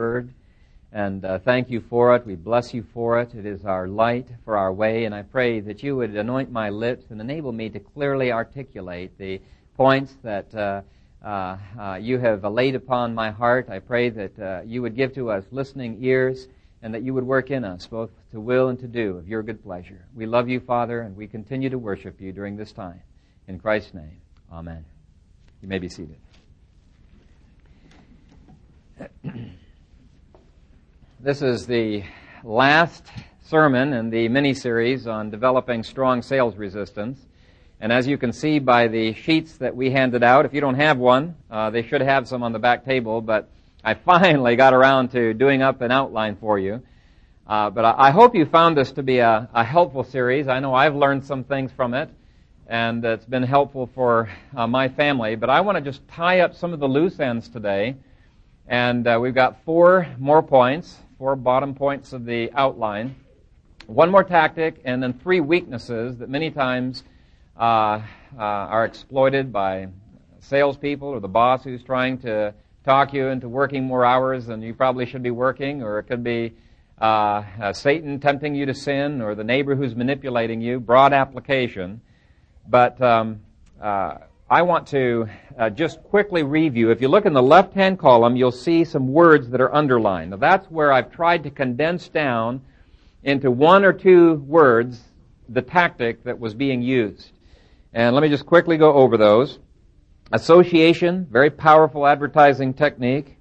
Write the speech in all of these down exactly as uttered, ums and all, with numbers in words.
word, and uh, thank you for it. We bless you for it. It is our light for our way, and I pray that you would anoint my lips and enable me to clearly articulate the points that uh, uh, uh, you have laid upon my heart. I pray that uh, you would give to us listening ears and that you would work in us both to will and to do of your good pleasure. We love you, Father, and we continue to worship you during this time. In Christ's name, amen. You may be seated. This is the last sermon in the mini-series on developing strong sales resistance. And as you can see by the sheets that we handed out, if you don't have one, uh, they should have some on the back table, but I finally got around to doing up an outline for you. Uh, but I, I hope you found this to be a, a helpful series. I know I've learned some things from it, and it's been helpful for uh, my family. But I want to just tie up some of the loose ends today. And uh, we've got four more points. Four bottom points of the outline, one more tactic, and then three weaknesses that many times uh, uh, are exploited by salespeople or the boss who's trying to talk you into working more hours than you probably should be working, or it could be uh, uh, Satan tempting you to sin, or the neighbor who's manipulating you. Broad application. But um, uh, I want to uh, just quickly review. If you look in the left-hand column, you'll see some words that are underlined. Now, that's where I've tried to condense down into one or two words the tactic that was being used. And let me just quickly go over those. Association, very powerful advertising technique.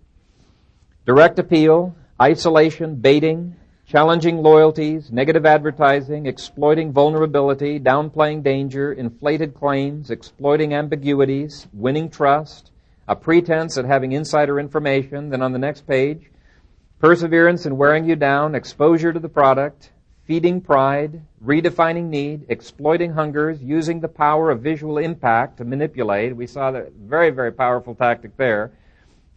Direct appeal, isolation, baiting, challenging loyalties, negative advertising, exploiting vulnerability, downplaying danger, inflated claims, exploiting ambiguities, winning trust, a pretense at having insider information. Then on the next page, perseverance in wearing you down, exposure to the product, feeding pride, redefining need, exploiting hungers, using the power of visual impact to manipulate. We saw that very, very powerful tactic there.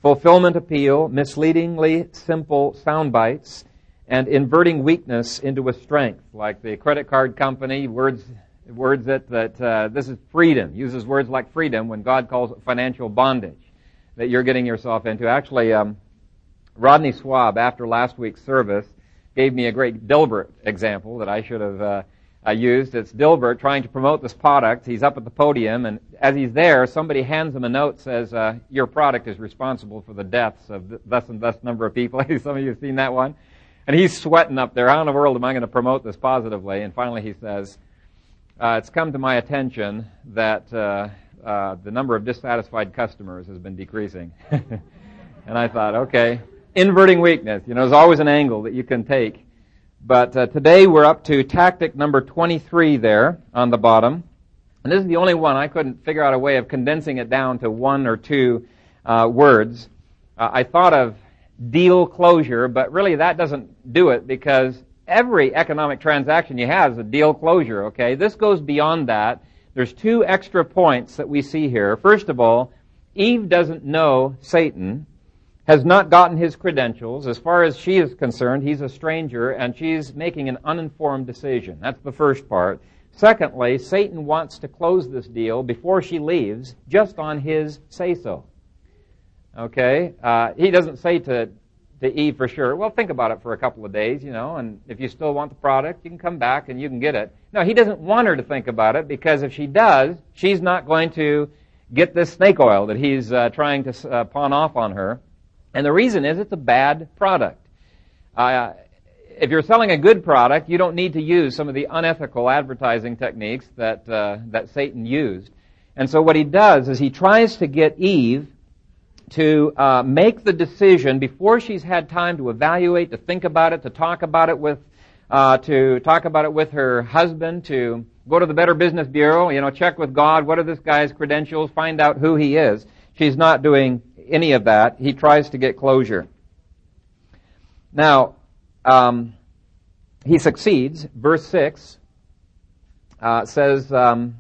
Fulfillment appeal, misleadingly simple sound bites, and inverting weakness into a strength, like the credit card company words words it that uh, this is freedom, uses words like freedom when God calls it financial bondage that you're getting yourself into. Actually, um, Rodney Swab, after last week's service, gave me a great Dilbert example that I should have uh, uh, used. It's Dilbert trying to promote this product. He's up at the podium, and as he's there, somebody hands him a note, says, uh, your product is responsible for the deaths of thus and thus number of people. Some of you have seen that one. And he's sweating up there. How in the world am I going to promote this positively? And finally he says, uh, it's come to my attention that uh, uh, the number of dissatisfied customers has been decreasing. And I thought, okay, inverting weakness. You know, there's always an angle that you can take. But uh, today we're up to tactic number twenty-three there on the bottom. And this is the only one. I couldn't figure out a way of condensing it down to one or two uh, words. Uh, I thought of deal closure, but really that doesn't do it because every economic transaction you have is a deal closure, okay? This goes beyond that. There's two extra points that we see here. First of all, Eve doesn't know Satan, has not gotten his credentials. As far as she is concerned, he's a stranger, and she's making an uninformed decision. That's the first part. Secondly, Satan wants to close this deal before she leaves just on his say-so. Okay, uh, he doesn't say to, to Eve for sure, well, think about it for a couple of days, you know, and if you still want the product, you can come back and you can get it. No, he doesn't want her to think about it because if she does, she's not going to get this snake oil that he's uh, trying to uh, pawn off on her. And the reason is it's a bad product. Uh, if you're selling a good product, you don't need to use some of the unethical advertising techniques that, uh, that Satan used. And so what he does is he tries to get Eve to uh, make the decision before she's had time to evaluate, to think about it, to talk about it with, uh, to talk about it with her husband, to go to the Better Business Bureau, you know, check with God, what are this guy's credentials, find out who he is. She's not doing any of that. He tries to get closure. Now, um, he succeeds. Verse six uh, says, um,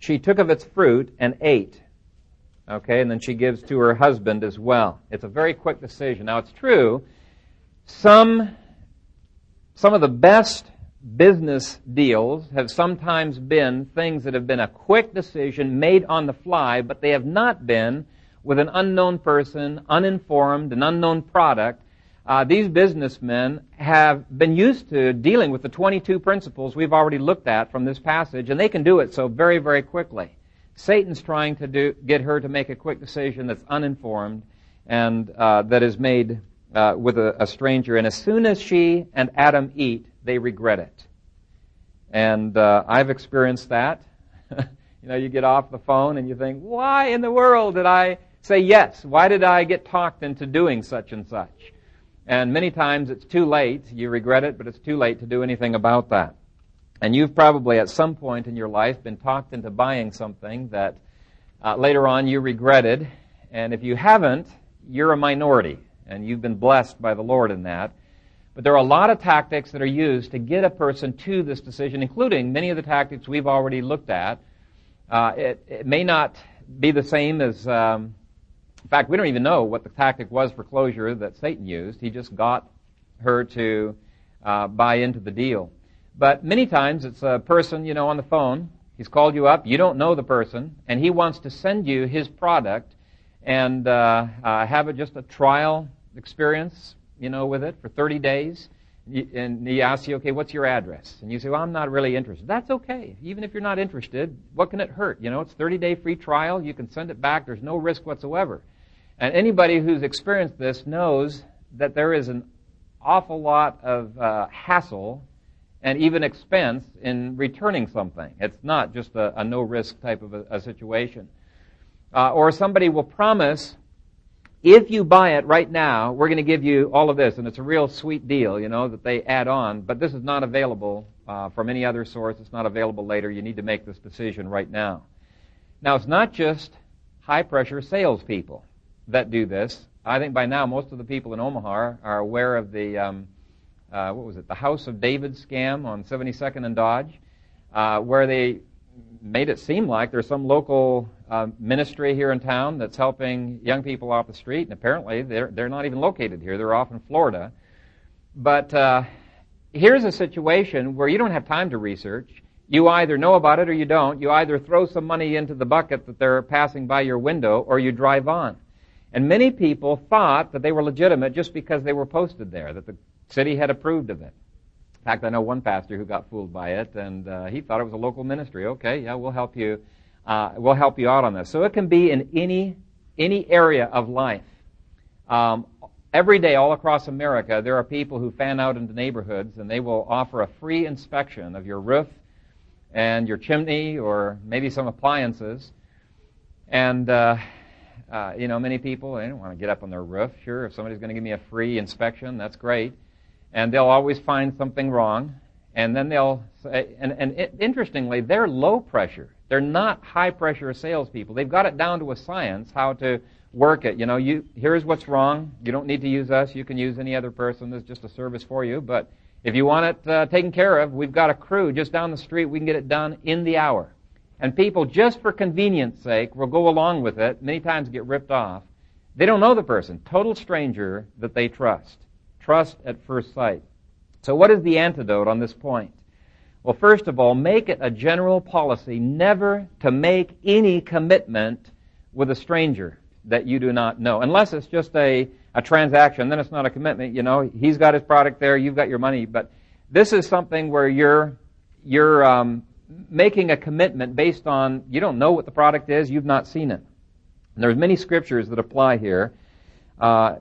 she took of its fruit and ate. Okay, and then she gives to her husband as well. It's a very quick decision. Now, it's true, some some of the best business deals have sometimes been things that have been a quick decision made on the fly, but they have not been with an unknown person, uninformed, an unknown product, Uh, these businessmen have been used to dealing with the twenty-two principles we've already looked at from this passage, and they can do it so very, very quickly. Satan's trying to do, get her to make a quick decision that's uninformed and uh, that is made uh, with a, a stranger. And as soon as she and Adam eat, they regret it. And uh, I've experienced that. You know, you get off the phone and you think, why in the world did I say yes? Why did I get talked into doing such and such? And many times it's too late. You regret it, but it's too late to do anything about that. And you've probably at some point in your life been talked into buying something that uh, later on you regretted. And if you haven't, you're a minority, and you've been blessed by the Lord in that. But there are a lot of tactics that are used to get a person to this decision, including many of the tactics we've already looked at. Uh, it, it may not be the same as... Um, In fact, we don't even know what the tactic was for closure that Satan used. He just got her to uh, buy into the deal. But many times it's a person, you know, on the phone. He's called you up. You don't know the person, and he wants to send you his product and uh, uh, have a, just a trial experience, you know, with it for thirty days. And he asks you, okay, what's your address? And you say, well, I'm not really interested. That's okay. Even if you're not interested, what can it hurt? You know, it's thirty-day free trial. You can send it back. There's no risk whatsoever. And anybody who's experienced this knows that there is an awful lot of uh, hassle and even expense in returning something. It's not just a, a no-risk type of a, a situation. Uh, or somebody will promise, if you buy it right now, we're going to give you all of this. And it's a real sweet deal, you know, that they add on. But this is not available uh, from any other source. It's not available later. You need to make this decision right now. Now, it's not just high-pressure salespeople that do this. I think by now most of the people in Omaha are aware of the, um, uh, what was it, the House of David scam on seventy-second and Dodge, uh, where they made it seem like there's some local uh, ministry here in town that's helping young people off the street, and apparently they're, they're not even located here. They're off in Florida. But uh, here's a situation where you don't have time to research. You either know about it or you don't. You either throw some money into the bucket that they're passing by your window, or you drive on. And many people thought that they were legitimate just because they were posted there, that the city had approved of it. In fact, I know one pastor who got fooled by it, and uh, he thought it was a local ministry. Okay, yeah, we'll help you. Uh, we'll help you out on this. So it can be in any any area of life. Um, every day, all across America, there are people who fan out into neighborhoods, and they will offer a free inspection of your roof and your chimney, or maybe some appliances, and. Uh, Uh, you know, many people, they don't want to get up on their roof. Sure, if somebody's going to give me a free inspection, that's great. And they'll always find something wrong. And then they'll say, and, and it, interestingly, they're low pressure. They're not high pressure salespeople. They've got it down to a science how to work it. You know, you here's what's wrong. You don't need to use us. You can use any other person. There's just a service for you. But if you want it uh, taken care of, we've got a crew just down the street. We can get it done in the hour. And people, just for convenience sake, will go along with it, many times get ripped off. They don't know the person, total stranger that they trust. Trust at first sight. So what is the antidote on this point? Well, first of all, make it a general policy never to make any commitment with a stranger that you do not know, unless it's just a, a transaction. Then it's not a commitment, you know. He's got his product there, you've got your money. But this is something where you're... you're um, making a commitment based on, you don't know what the product is, you've not seen it. And there's many scriptures that apply here. Uh,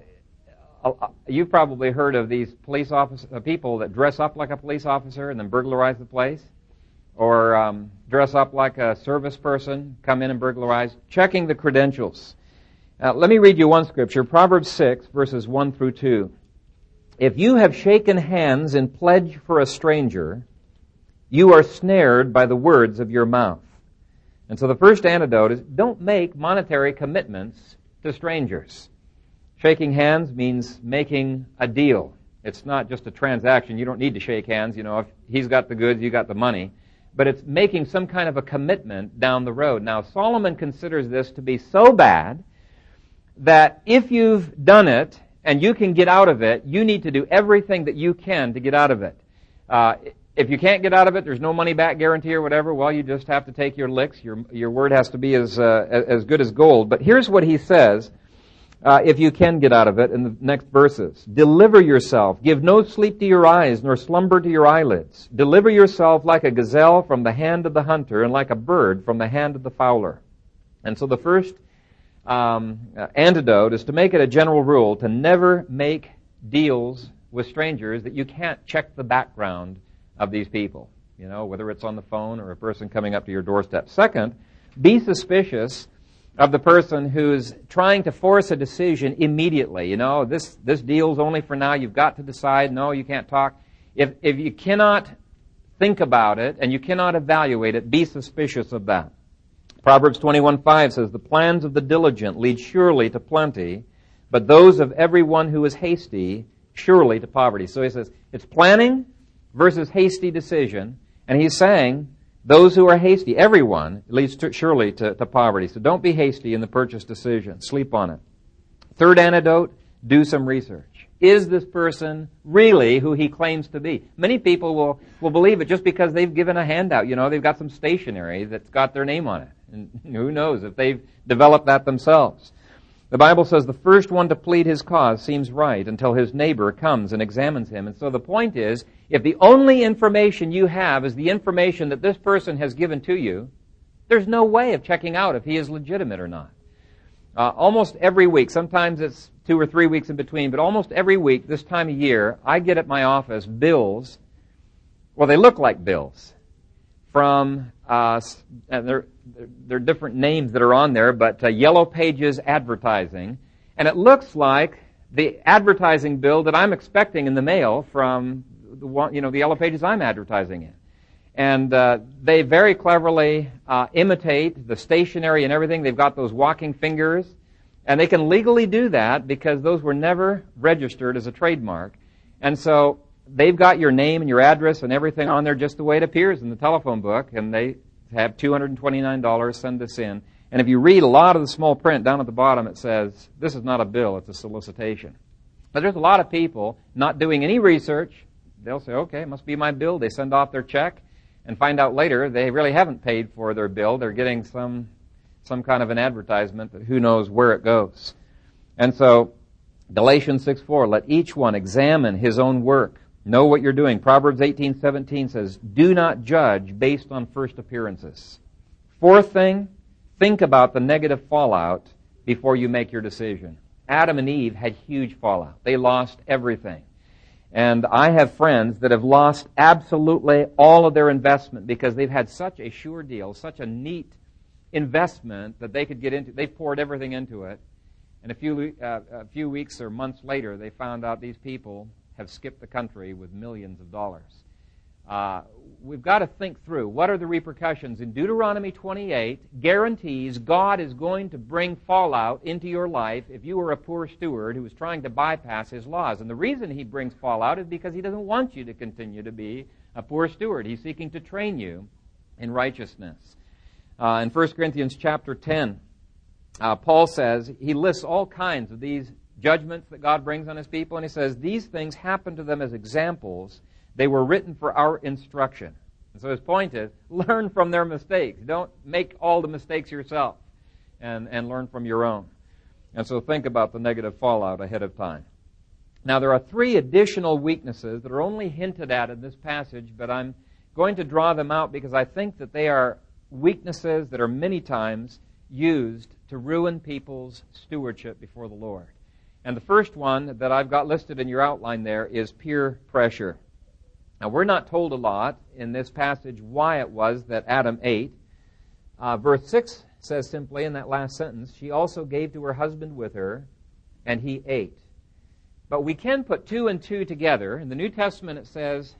you've probably heard of these police officer uh, people that dress up like a police officer and then burglarize the place, or um, dress up like a service person, come in and burglarize, checking the credentials. Uh, let me read you one scripture, Proverbs six, verses one through two. If you have shaken hands in pledge for a stranger, you are snared by the words of your mouth. And so the first antidote is, don't make monetary commitments to strangers. Shaking hands means making a deal. It's not just a transaction. You don't need to shake hands. You know, if he's got the goods, you got the money. But it's making some kind of a commitment down the road. Now, Solomon considers this to be so bad that if you've done it and you can get out of it, you need to do everything that you can to get out of it. Uh, If you can't get out of it, there's no money back guarantee or whatever. Well, you just have to take your licks. Your your word has to be as uh, as good as gold. But here's what he says uh, if you can get out of it in the next verses. Deliver yourself. Give no sleep to your eyes, nor slumber to your eyelids. Deliver yourself like a gazelle from the hand of the hunter, and like a bird from the hand of the fowler. And so the first um, antidote is to make it a general rule to never make deals with strangers that you can't check the background of these people, you know, whether it's on the phone or a person coming up to your doorstep. Second, be suspicious of the person who's trying to force a decision immediately. You know, this this deal's only for now. You've got to decide. No, you can't talk. If if you cannot think about it and you cannot evaluate it, be suspicious of that. Proverbs twenty-one five says, "The plans of the diligent lead surely to plenty, but those of everyone who is hasty surely to poverty." So he says, it's planning versus hasty decision. And he's saying, those who are hasty, everyone, leads to, surely to, to poverty. So don't be hasty in the purchase decision. Sleep on it. Third antidote, do some research. Is this person really who he claims to be? Many people will, will believe it just because they've given a handout. You know, they've got some stationery that's got their name on it. And who knows if they've developed that themselves. The Bible says the first one to plead his cause seems right until his neighbor comes and examines him. And so the point is, if the only information you have is the information that this person has given to you, there's no way of checking out if he is legitimate or not. Uh, almost every week, sometimes it's two or three weeks in between, but almost every week this time of year, I get at my office bills, well, they look like bills, from, uh, and they're, there are different names that are on there, but uh, Yellow Pages advertising. And it looks like the advertising bill that I'm expecting in the mail from the one, you know, the Yellow Pages I'm advertising in. And uh, they very cleverly uh, imitate the stationery and everything. They've got those walking fingers. And they can legally do that because those were never registered as a trademark. And so they've got your name and your address and everything on there just the way it appears in the telephone book. And they have two hundred twenty-nine dollars, send this in. And if you read a lot of the small print down at the bottom, it says, this is not a bill, it's a solicitation. But there's a lot of people not doing any research. They'll say, okay, it must be my bill. They send off their check and find out later they really haven't paid for their bill. They're getting some some kind of an advertisement that who knows where it goes. And so Galatians six four, let each one examine his own work. Know what you're doing. Proverbs eighteen seventeen says, do not judge based on first appearances. Fourth thing, think about the negative fallout before you make your decision. Adam and Eve had huge fallout. They lost everything. And I have friends that have lost absolutely all of their investment because they've had such a sure deal, such a neat investment that they could get into. They've poured everything into it. And a few, uh, a few weeks or months later, they found out these people have skipped the country with millions of dollars. Uh, we've got to think through, what are the repercussions? In Deuteronomy twenty-eight, guarantees God is going to bring fallout into your life if you are a poor steward who is trying to bypass his laws. And the reason he brings fallout is because he doesn't want you to continue to be a poor steward. He's seeking to train you in righteousness. Uh, in First Corinthians chapter ten, uh, Paul says, he lists all kinds of these judgments that God brings on his people, and he says, these things happen to them as examples. They were written for our instruction. And so his point is, learn from their mistakes. Don't make all the mistakes yourself, and, and learn from your own. And so think about the negative fallout ahead of time. Now, there are three additional weaknesses that are only hinted at in this passage, but I'm going to draw them out because I think that they are weaknesses that are many times used to ruin people's stewardship before the Lord. And the first one that I've got listed in your outline there is peer pressure. Now, we're not told a lot in this passage why it was that Adam ate. Uh, verse six says simply in that last sentence, she also gave to her husband with her, and he ate. But we can put two and two together. In the New Testament it says,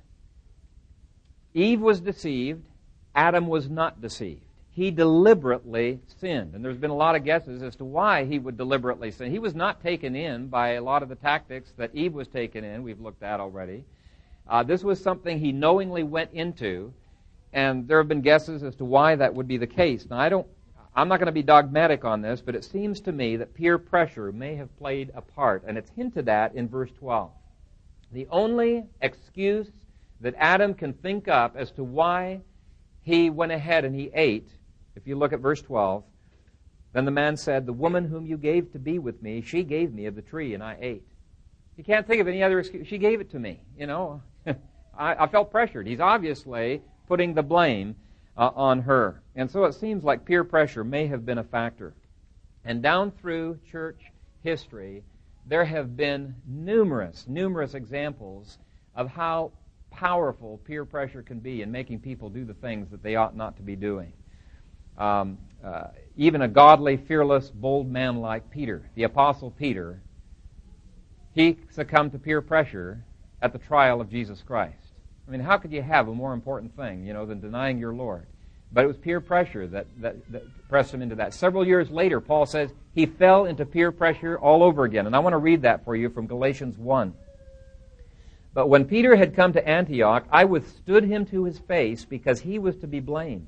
Eve was deceived, Adam was not deceived. He deliberately sinned. And there's been a lot of guesses as to why he would deliberately sin. He was not taken in by a lot of the tactics that Eve was taken in. We've looked at already. Uh, this was something he knowingly went into, and there have been guesses as to why that would be the case. Now, I don't, I'm not going to be dogmatic on this, but it seems to me that peer pressure may have played a part, and it's hinted at in verse twelve. The only excuse that Adam can think up as to why he went ahead and he ate, if you look at verse twelve, Then the man said, the woman whom you gave to be with me, she gave me of the tree, and I ate. You can't think of any other excuse. She gave it to me, you know. I, I felt pressured. He's obviously putting the blame uh, on her. And so it seems like peer pressure may have been a factor. And down through church history, there have been numerous, numerous examples of how powerful peer pressure can be in making people do the things that they ought not to be doing. Um, uh, even a godly, fearless, bold man like Peter, the Apostle Peter, he succumbed to peer pressure at the trial of Jesus Christ. I mean, how could you have a more important thing, you know, than denying your Lord? But it was peer pressure that, that, that pressed him into that. Several years later, Paul says he fell into peer pressure all over again. And I want to read that for you from Galatians one. But when Peter had come to Antioch, I withstood him to his face because he was to be blamed.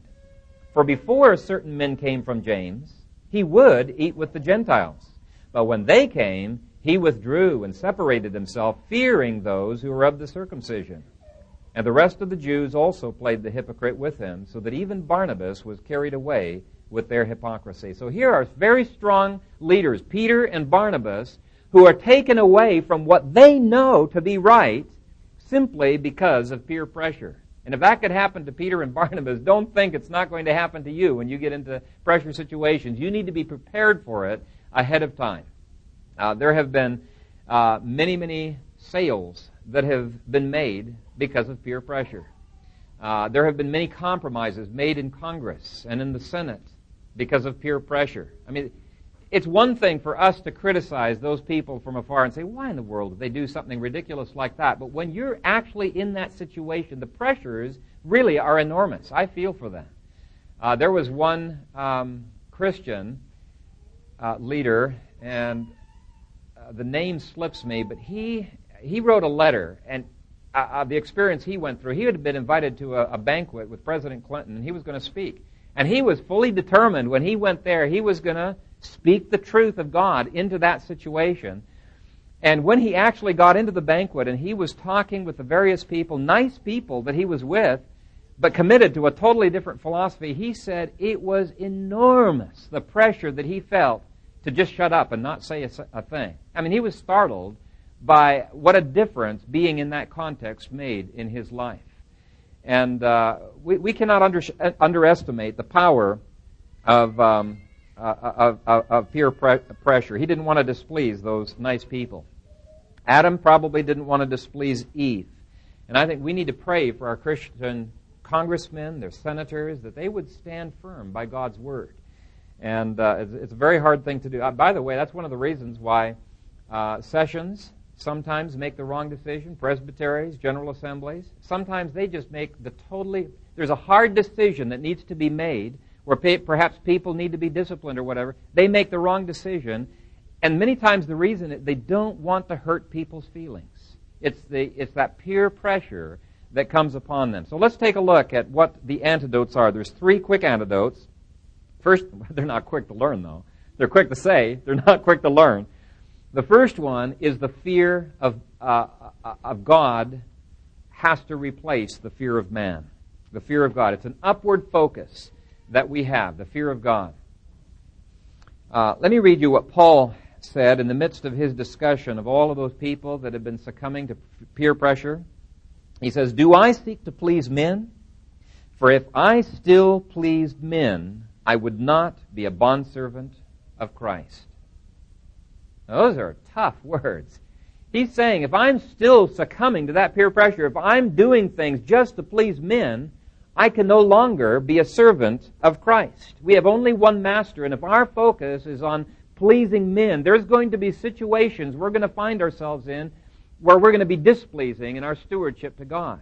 For before certain men came from James, he would eat with the Gentiles. But when they came, he withdrew and separated himself, fearing those who were of the circumcision. And the rest of the Jews also played the hypocrite with him, so that even Barnabas was carried away with their hypocrisy. So here are very strong leaders, Peter and Barnabas, who are taken away from what they know to be right simply because of peer pressure. And if that could happen to Peter and Barnabas, don't think it's not going to happen to you when you get into pressure situations. You need to be prepared for it ahead of time. Uh, there have been uh, many, many sales that have been made because of peer pressure. Uh, there have been many compromises made in Congress and in the Senate because of peer pressure. I mean, it's one thing for us to criticize those people from afar and say, why in the world did they do something ridiculous like that? But when you're actually in that situation, the pressures really are enormous. I feel for them. Uh, there was one um, Christian uh, leader, and uh, the name slips me, but he he wrote a letter, and uh, uh, the experience he went through, he had been invited to a, a banquet with President Clinton, and he was going to speak. And he was fully determined when he went there, he was going to speak the truth of God into that situation. And when he actually got into the banquet and he was talking with the various people, nice people that he was with, but committed to a totally different philosophy, he said it was enormous, the pressure that he felt to just shut up and not say a, a thing. I mean, he was startled by what a difference being in that context made in his life. And uh, we, we cannot under, uh, underestimate the power of... Um, Uh, of, of, of peer pre- pressure. He didn't want to displease those nice people. Adam probably didn't want to displease Eve. And I think we need to pray for our Christian congressmen, their senators, that they would stand firm by God's word. And uh, it's, it's a very hard thing to do. Uh, by the way, that's one of the reasons why uh, sessions sometimes make the wrong decision, presbyteries, general assemblies. Sometimes they just make the totally... There's a hard decision that needs to be made where perhaps people need to be disciplined or whatever, they make the wrong decision. And many times the reason is they don't want to hurt people's feelings. It's the it's that peer pressure that comes upon them. So let's take a look at what the antidotes are. There's three quick antidotes. First, they're not quick to learn, though. They're quick to say. They're not quick to learn. The first one is the fear of uh, of God has to replace the fear of man. The fear of God. It's an upward focus that we have, the fear of God. Uh, let me read you what Paul said in the midst of his discussion of all of those people that have been succumbing to peer pressure. He says, do I seek to please men? For if I still pleased men, I would not be a bondservant of Christ. Now, those are tough words. He's saying, if I'm still succumbing to that peer pressure, if I'm doing things just to please men, I can no longer be a servant of Christ. We have only one master, and if our focus is on pleasing men, there's going to be situations we're going to find ourselves in where we're going to be displeasing in our stewardship to God.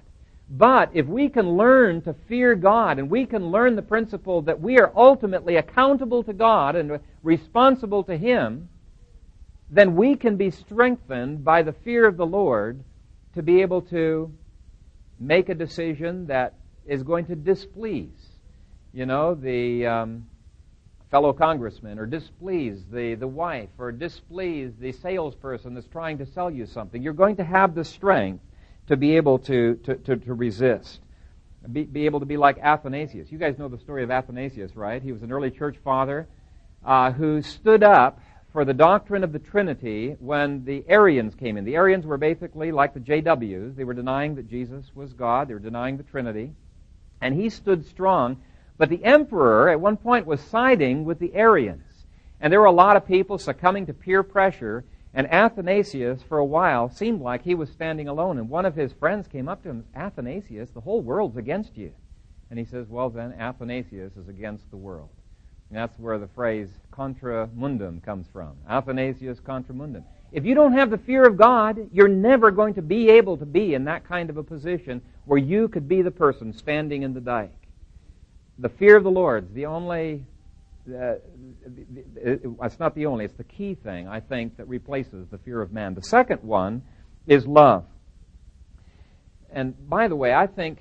But if we can learn to fear God, and we can learn the principle that we are ultimately accountable to God and responsible to Him, then we can be strengthened by the fear of the Lord to be able to make a decision that is going to displease, you know, the um, fellow congressman, or displease the, the wife, or displease the salesperson that's trying to sell you something. You're going to have the strength to be able to to, to, to resist, be, be able to be like Athanasius. You guys know the story of Athanasius, right? He was an early church father, uh, who stood up for the doctrine of the Trinity when the Arians came in. The Arians were basically like the J Ws. They were denying that Jesus was God. They were denying the Trinity. And he stood strong. But the emperor, at one point, was siding with the Arians. And there were a lot of people succumbing to peer pressure. And Athanasius, for a while, seemed like he was standing alone. And one of his friends came up to him, Athanasius, the whole world's against you. And he says, well, then, Athanasius is against the world. And that's where the phrase contra mundum comes from. Athanasius contra mundum. If you don't have the fear of God, you're never going to be able to be in that kind of a position where you could be the person standing in the dike. The fear of the Lord's the only... Uh, it's not the only, it's the key thing, I think, that replaces the fear of man. The second one is love. And by the way, I think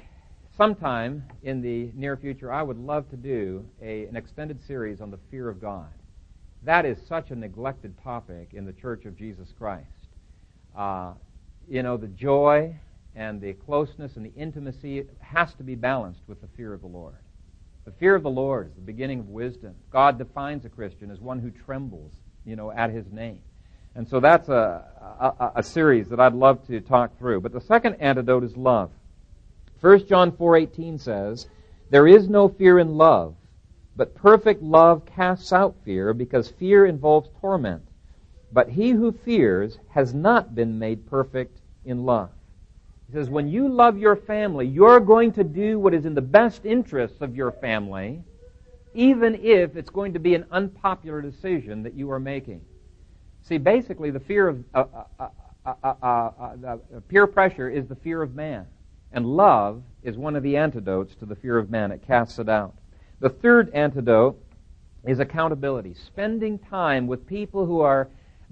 sometime in the near future I would love to do a, an extended series on the fear of God. That is such a neglected topic in the Church of Jesus Christ. Uh, you know, the joy and the closeness and the intimacy has to be balanced with the fear of the Lord. The fear of the Lord is the beginning of wisdom. God defines a Christian as one who trembles, you know, at his name. And so that's a, a, a series that I'd love to talk through. But the second antidote is love. First John four eighteen says, there is no fear in love, but perfect love casts out fear, because fear involves torment. But he who fears has not been made perfect in love. He says, when you love your family, you're going to do what is in the best interests of your family, even if it's going to be an unpopular decision that you are making. See, basically, the fear of uh, uh, uh, uh, uh, uh, peer pressure is the fear of man. And love is one of the antidotes to the fear of man. It casts it out. The third antidote is accountability, spending time with people who are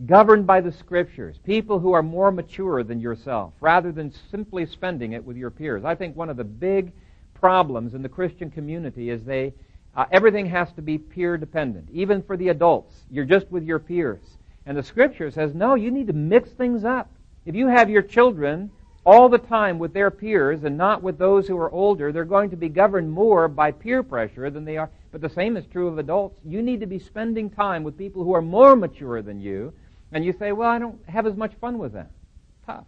governed by the Scriptures, people who are more mature than yourself, rather than simply spending it with your peers. I think one of the big problems in the Christian community is they uh, everything has to be peer-dependent. Even for the adults, you're just with your peers. And the Scripture says, no, you need to mix things up. If you have your children all the time with their peers and not with those who are older, they're going to be governed more by peer pressure than they are. But the same is true of adults. You need to be spending time with people who are more mature than you. And you say, well, I don't have as much fun with them. Tough,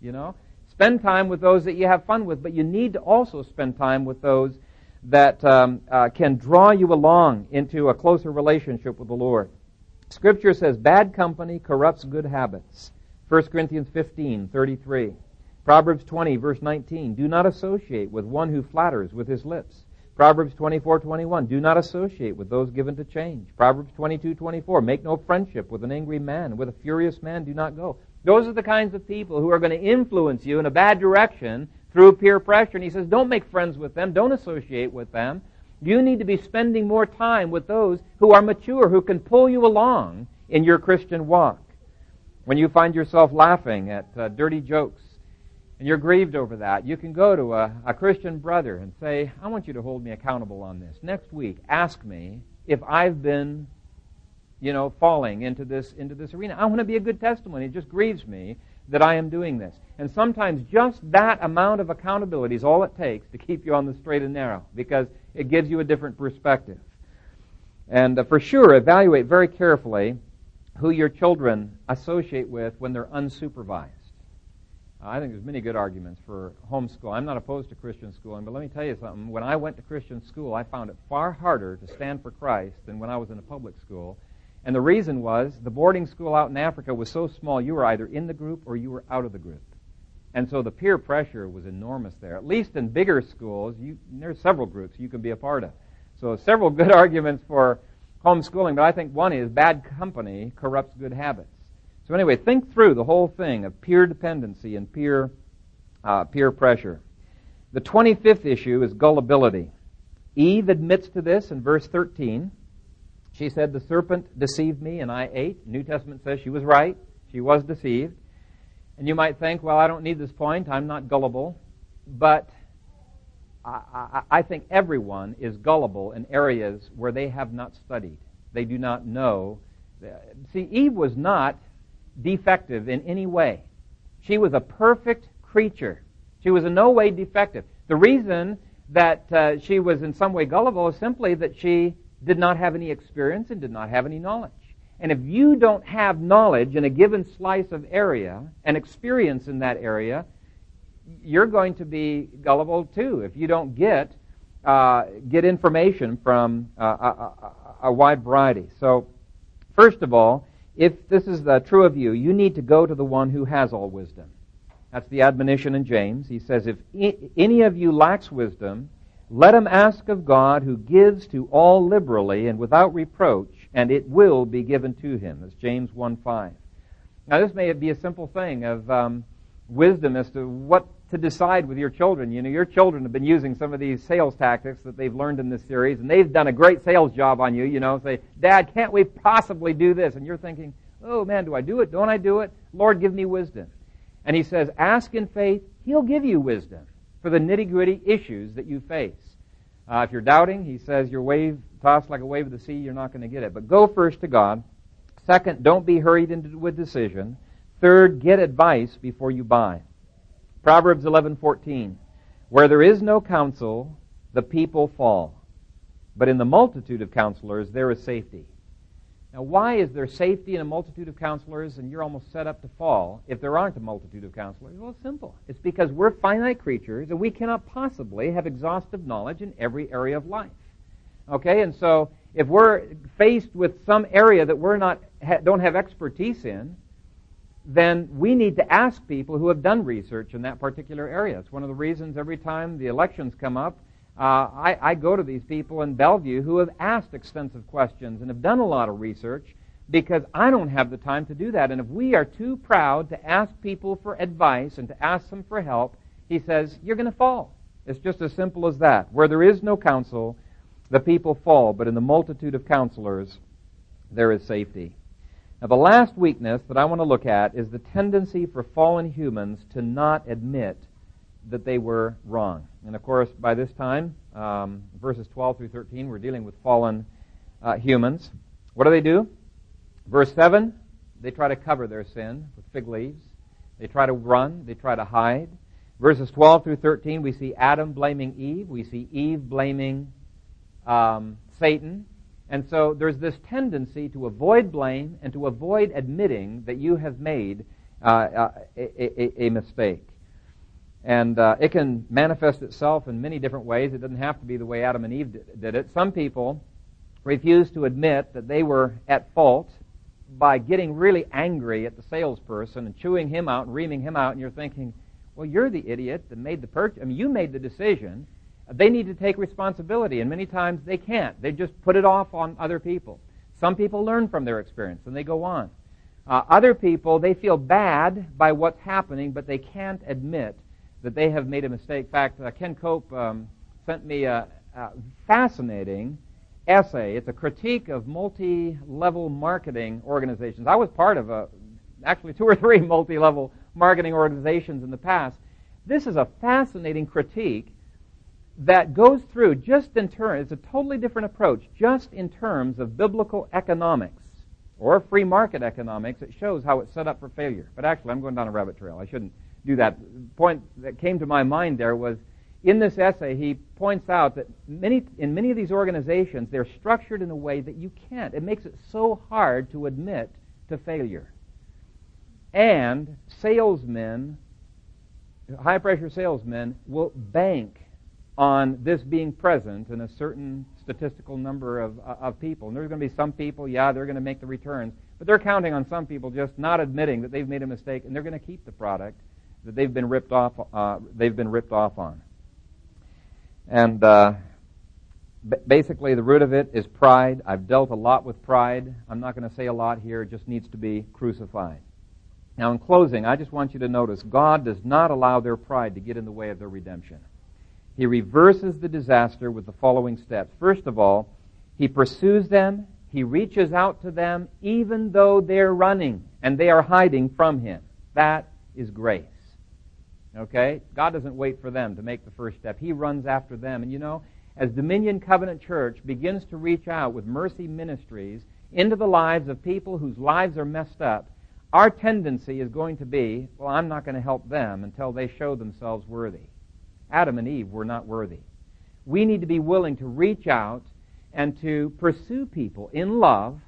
you know. Spend time with those that you have fun with, but you need to also spend time with those that um, uh, can draw you along into a closer relationship with the Lord. Scripture says, bad company corrupts good habits. First Corinthians fifteen thirty-three. Proverbs twenty, verse nineteen. Do not associate with one who flatters with his lips. Proverbs twenty-four twenty-one, do not associate with those given to change. Proverbs twenty-two twenty-four, make no friendship with an angry man. With a furious man, do not go. Those are the kinds of people who are going to influence you in a bad direction through peer pressure. And he says, don't make friends with them. Don't associate with them. You need to be spending more time with those who are mature, who can pull you along in your Christian walk. When you find yourself laughing at uh, dirty jokes, and you're grieved over that, you can go to a, a Christian brother and say, I want you to hold me accountable on this. Next week, ask me if I've been, you know, falling into this, into this arena. I want to be a good testimony. It just grieves me that I am doing this. And sometimes just that amount of accountability is all it takes to keep you on the straight and narrow, because it gives you a different perspective. And uh, for sure, evaluate very carefully who your children associate with when they're unsupervised. I think there's many good arguments for homeschool. I'm not opposed to Christian schooling, but let me tell you something. When I went to Christian school, I found it far harder to stand for Christ than when I was in a public school. And the reason was the boarding school out in Africa was so small, you were either in the group or you were out of the group. And so the peer pressure was enormous there. At least in bigger schools, you, there's several groups you can be a part of. So several good arguments for homeschooling, but I think one is bad company corrupts good habits. So anyway, think through the whole thing of peer dependency and peer uh, peer pressure. The twenty-fifth issue is gullibility. Eve admits to this in verse thirteen. She said, the serpent deceived me and I ate. New Testament says she was right. She was deceived. And you might think, well, I don't need this point. I'm not gullible. But I, I, I think everyone is gullible in areas where they have not studied. They do not know. See, Eve was not defective in any way. She was a perfect creature. She was in no way defective. The reason that uh, she was in some way gullible is simply that she did not have any experience and did not have any knowledge. And if you don't have knowledge in a given slice of area and experience in that area, you're going to be gullible too. If you don't get uh, get information from uh, a, a, a wide variety. So, first of all, if this is the, true of you, you need to go to the one who has all wisdom. That's the admonition in James. He says, if I- any of you lacks wisdom, let him ask of God, who gives to all liberally and without reproach, and it will be given to him. That's James one five. Now, this may be a simple thing of um, wisdom as to what to decide with your children. You know, your children have been using some of these sales tactics that they've learned in this series, and they've done a great sales job on you, you know, say, Dad, can't we possibly do this? And you're thinking, oh, man, do I do it? Don't I do it? Lord, give me wisdom. And he says, ask in faith, he'll give you wisdom for the nitty-gritty issues that you face. Uh, if you're doubting, he says, your wave, tossed like a wave of the sea, you're not going to get it. But go first to God. Second, don't be hurried into with decision. Third, get advice before you buy. Proverbs eleven fourteen, where there is no counsel, the people fall. But in the multitude of counselors, there is safety. Now, why is there safety in a multitude of counselors and you're almost set up to fall if there aren't a multitude of counselors? Well, it's simple. It's because we're finite creatures and we cannot possibly have exhaustive knowledge in every area of life. Okay, and so if we're faced with some area that we're not ha- don't have expertise in, then we need to ask people who have done research in that particular area. It's one of the reasons every time the elections come up, Uh, I, I go to these people in Bellevue who have asked extensive questions and have done a lot of research, because I don't have the time to do that. And if we are too proud to ask people for advice and to ask them for help, he says, you're going to fall. It's just as simple as that. Where there is no counsel, the people fall. But in the multitude of counselors, there is safety. Now, the last weakness that I want to look at is the tendency for fallen humans to not admit that they were wrong. And of course, by this time, um, verses twelve through thirteen, we're dealing with fallen uh, humans. What do they do? Verse seven, they try to cover their sin with fig leaves. They try to run. They try to hide. Verses twelve through thirteen, we see Adam blaming Eve. We see Eve blaming um, Satan. And so there's this tendency to avoid blame and to avoid admitting that you have made uh, a, a, a mistake. And uh, it can manifest itself in many different ways. It doesn't have to be the way Adam and Eve did it. Some people refuse to admit that they were at fault by getting really angry at the salesperson and chewing him out and reaming him out. And you're thinking, well, you're the idiot that made the purchase. I mean, you made the decision. They need to take responsibility. And many times they can't. They just put it off on other people. Some people learn from their experience and they go on. Uh, other people, they feel bad by what's happening, but they can't admit that they have made a mistake. In fact, uh, Ken Cope um, sent me a, a fascinating essay. It's a critique of multi-level marketing organizations. I was part of a, actually two or three multi-level marketing organizations in the past. This is a fascinating critique that goes through just in terms, it's a totally different approach, just in terms of biblical economics or free market economics. It shows how it's set up for failure. But actually, I'm going down a rabbit trail. I shouldn't do that. The point that came to my mind there was, in this essay, he points out that many in many of these organizations, they're structured in a way that you can't. It makes it so hard to admit to failure. And salesmen, high-pressure salesmen, will bank on this being present in a certain statistical number of, uh, of people. And there's going to be some people, yeah, they're going to make the returns, but they're counting on some people just not admitting that they've made a mistake, and they're going to keep the product that they've been ripped off. Uh, they've been ripped off on, and uh, b- basically the root of it is pride. I've dealt a lot with pride. I'm not going to say a lot here. It just needs to be crucified. Now, in closing, I just want you to notice God does not allow their pride to get in the way of their redemption. He reverses the disaster with the following steps. First of all, He pursues them. He reaches out to them, even though they're running and they are hiding from Him. That is grace. Okay? God doesn't wait for them to make the first step. He runs after them. And you know, as Dominion Covenant Church begins to reach out with mercy ministries into the lives of people whose lives are messed up, our tendency is going to be, well, I'm not going to help them until they show themselves worthy. Adam and Eve were not worthy. We need to be willing to reach out and to pursue people in love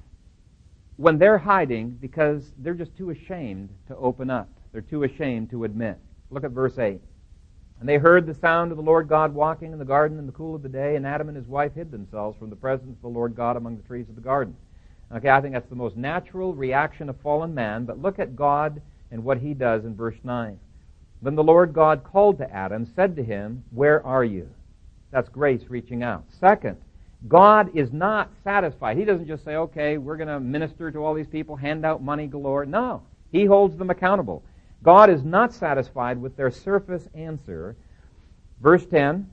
when they're hiding because they're just too ashamed to open up. They're too ashamed to admit. Look at verse eight. And they heard the sound of the Lord God walking in the garden in the cool of the day, and Adam and his wife hid themselves from the presence of the Lord God among the trees of the garden. Okay, I think that's the most natural reaction of fallen man, but look at God and what he does in verse nine. Then the Lord God called to Adam, said to him, "Where are you?" That's grace reaching out. Second, God is not satisfied. He doesn't just say, okay, we're going to minister to all these people, hand out money galore. No, he holds them accountable. God is not satisfied with their surface answer. Verse ten,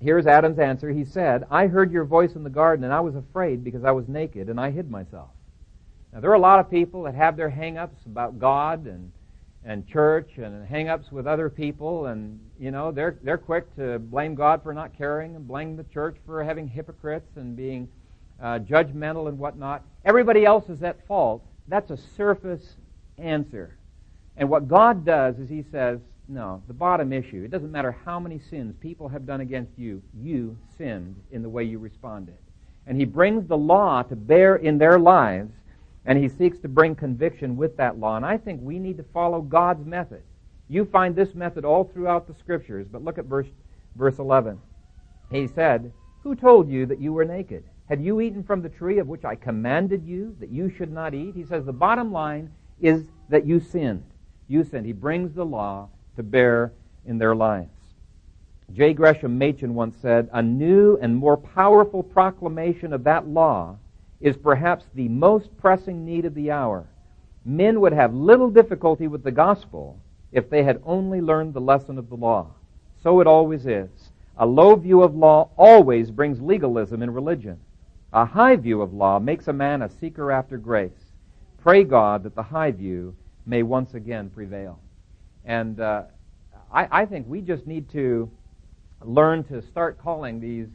here's Adam's answer. He said, "I heard your voice in the garden, and I was afraid because I was naked, and I hid myself." Now, there are a lot of people that have their hang-ups about God and and church and hang-ups with other people, and, you know, they're they're quick to blame God for not caring and blame the church for having hypocrites and being uh, judgmental and whatnot. Everybody else is at fault. That's a surface answer. And what God does is he says, no, the bottom issue, it doesn't matter how many sins people have done against you, you sinned in the way you responded. And he brings the law to bear in their lives, and he seeks to bring conviction with that law. And I think we need to follow God's method. You find this method all throughout the Scriptures, but look at verse, verse eleven. He said, "Who told you that you were naked? Had you eaten from the tree of which I commanded you that you should not eat?" He says the bottom line is that you sinned. You sinned. He brings the law to bear in their lives. J. Gresham Machen once said, "A new and more powerful proclamation of that law is perhaps the most pressing need of the hour. Men would have little difficulty with the gospel if they had only learned the lesson of the law. So it always is. A low view of law always brings legalism in religion. A high view of law makes a man a seeker after grace. Pray God that the high view may once again prevail." And uh, I, I think we just need to learn to start calling these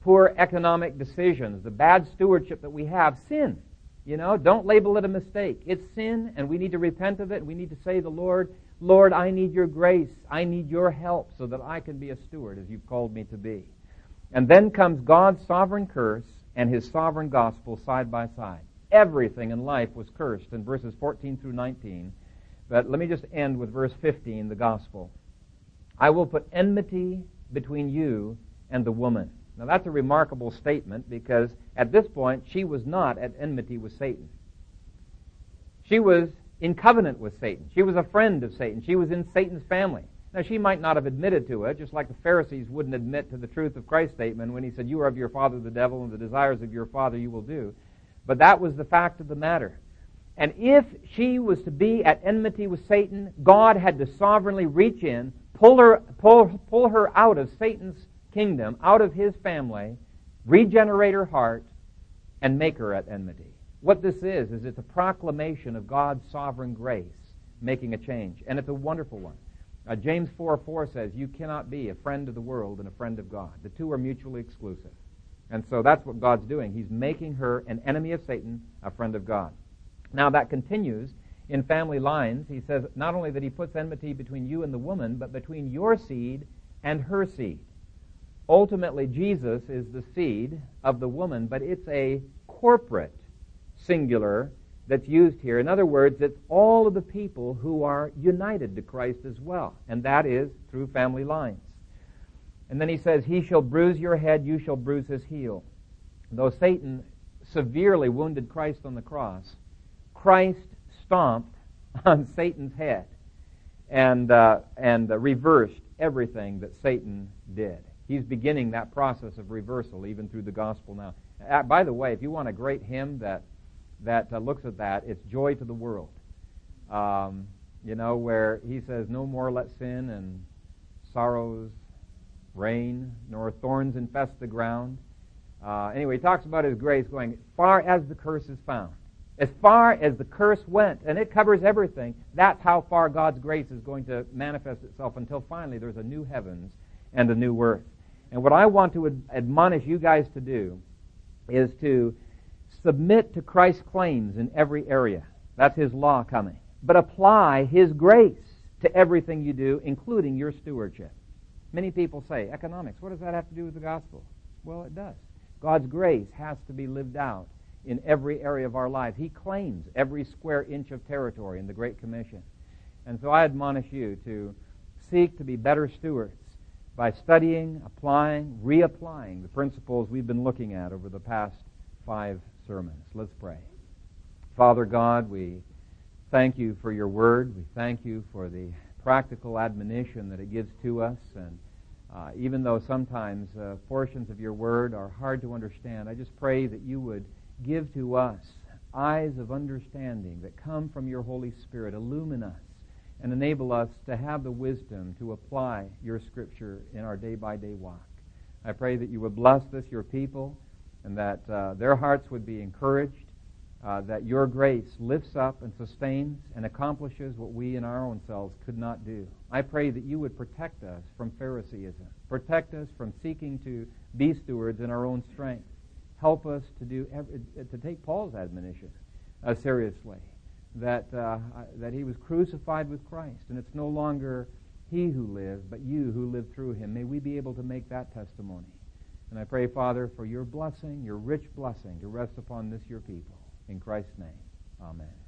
poor economic decisions, the bad stewardship that we have, sin. You know, don't label it a mistake. It's sin, and we need to repent of it. We need to say to the Lord, "Lord, I need your grace. I need your help so that I can be a steward as you've called me to be." And then comes God's sovereign curse and his sovereign gospel side by side. Everything in life was cursed in verses fourteen through nineteen. But let me just end with verse fifteen, the gospel. "I will put enmity between you and the woman." Now that's a remarkable statement because at this point she was not at enmity with Satan. She was in covenant with Satan. She was a friend of Satan. She was in Satan's family. Now she might not have admitted to it, just like the Pharisees wouldn't admit to the truth of Christ's statement when he said, "You are of your father the devil, and the desires of your father you will do." But that was the fact of the matter. And if she was to be at enmity with Satan, God had to sovereignly reach in, pull her, pull, pull her out of Satan's kingdom, out of his family, regenerate her heart, and make her at enmity. What this is, is it's a proclamation of God's sovereign grace making a change. And it's a wonderful one. Uh, James four four says, "You cannot be a friend of the world and a friend of God. The two are mutually exclusive." And so that's what God's doing. He's making her an enemy of Satan, a friend of God. Now that continues in family lines. He says not only that he puts enmity between you and the woman, but between your seed and her seed. Ultimately, Jesus is the seed of the woman, but it's a corporate singular that's used here. In other words, it's all of the people who are united to Christ as well, and that is through family lines. And then he says, "He shall bruise your head, you shall bruise his heel." Though Satan severely wounded Christ on the cross, Christ stomped on Satan's head and uh, and uh, reversed everything that Satan did. He's beginning that process of reversal even through the gospel now. Uh, by the way, if you want a great hymn that that uh, looks at that, it's "Joy to the World," um, you know, where he says, "No more let sin and sorrows reign, nor thorns infest the ground." Uh, anyway, he talks about his grace going far as the curse is found. As far as the curse went, and it covers everything, that's how far God's grace is going to manifest itself until finally there's a new heavens and a new earth. And what I want to ad- admonish you guys to do is to submit to Christ's claims in every area. That's his law coming. But apply his grace to everything you do, including your stewardship. Many people say, "Economics, what does that have to do with the gospel?" Well, it does. God's grace has to be lived out in every area of our life. He claims every square inch of territory in the Great Commission. And so I admonish you to seek to be better stewards by studying, applying, reapplying the principles we've been looking at over the past five sermons. Let's pray. Father God, we thank you for your word. We thank you for the practical admonition that it gives to us. And uh, even though sometimes uh, portions of your word are hard to understand, I just pray that you would give to us eyes of understanding that come from your Holy Spirit. Illumine us and enable us to have the wisdom to apply your Scripture in our day-by-day walk. I pray that you would bless this, your people, and that uh, their hearts would be encouraged, uh, that your grace lifts up and sustains and accomplishes what we in our own selves could not do. I pray that you would protect us from Phariseeism, protect us from seeking to be stewards in our own strength. Help us to do every, to take Paul's admonition uh, seriously, that uh, that he was crucified with Christ, and it's no longer he who lives, but you who live through him. May we be able to make that testimony. And I pray, Father, for your blessing, your rich blessing to rest upon this, your people. In Christ's name, amen.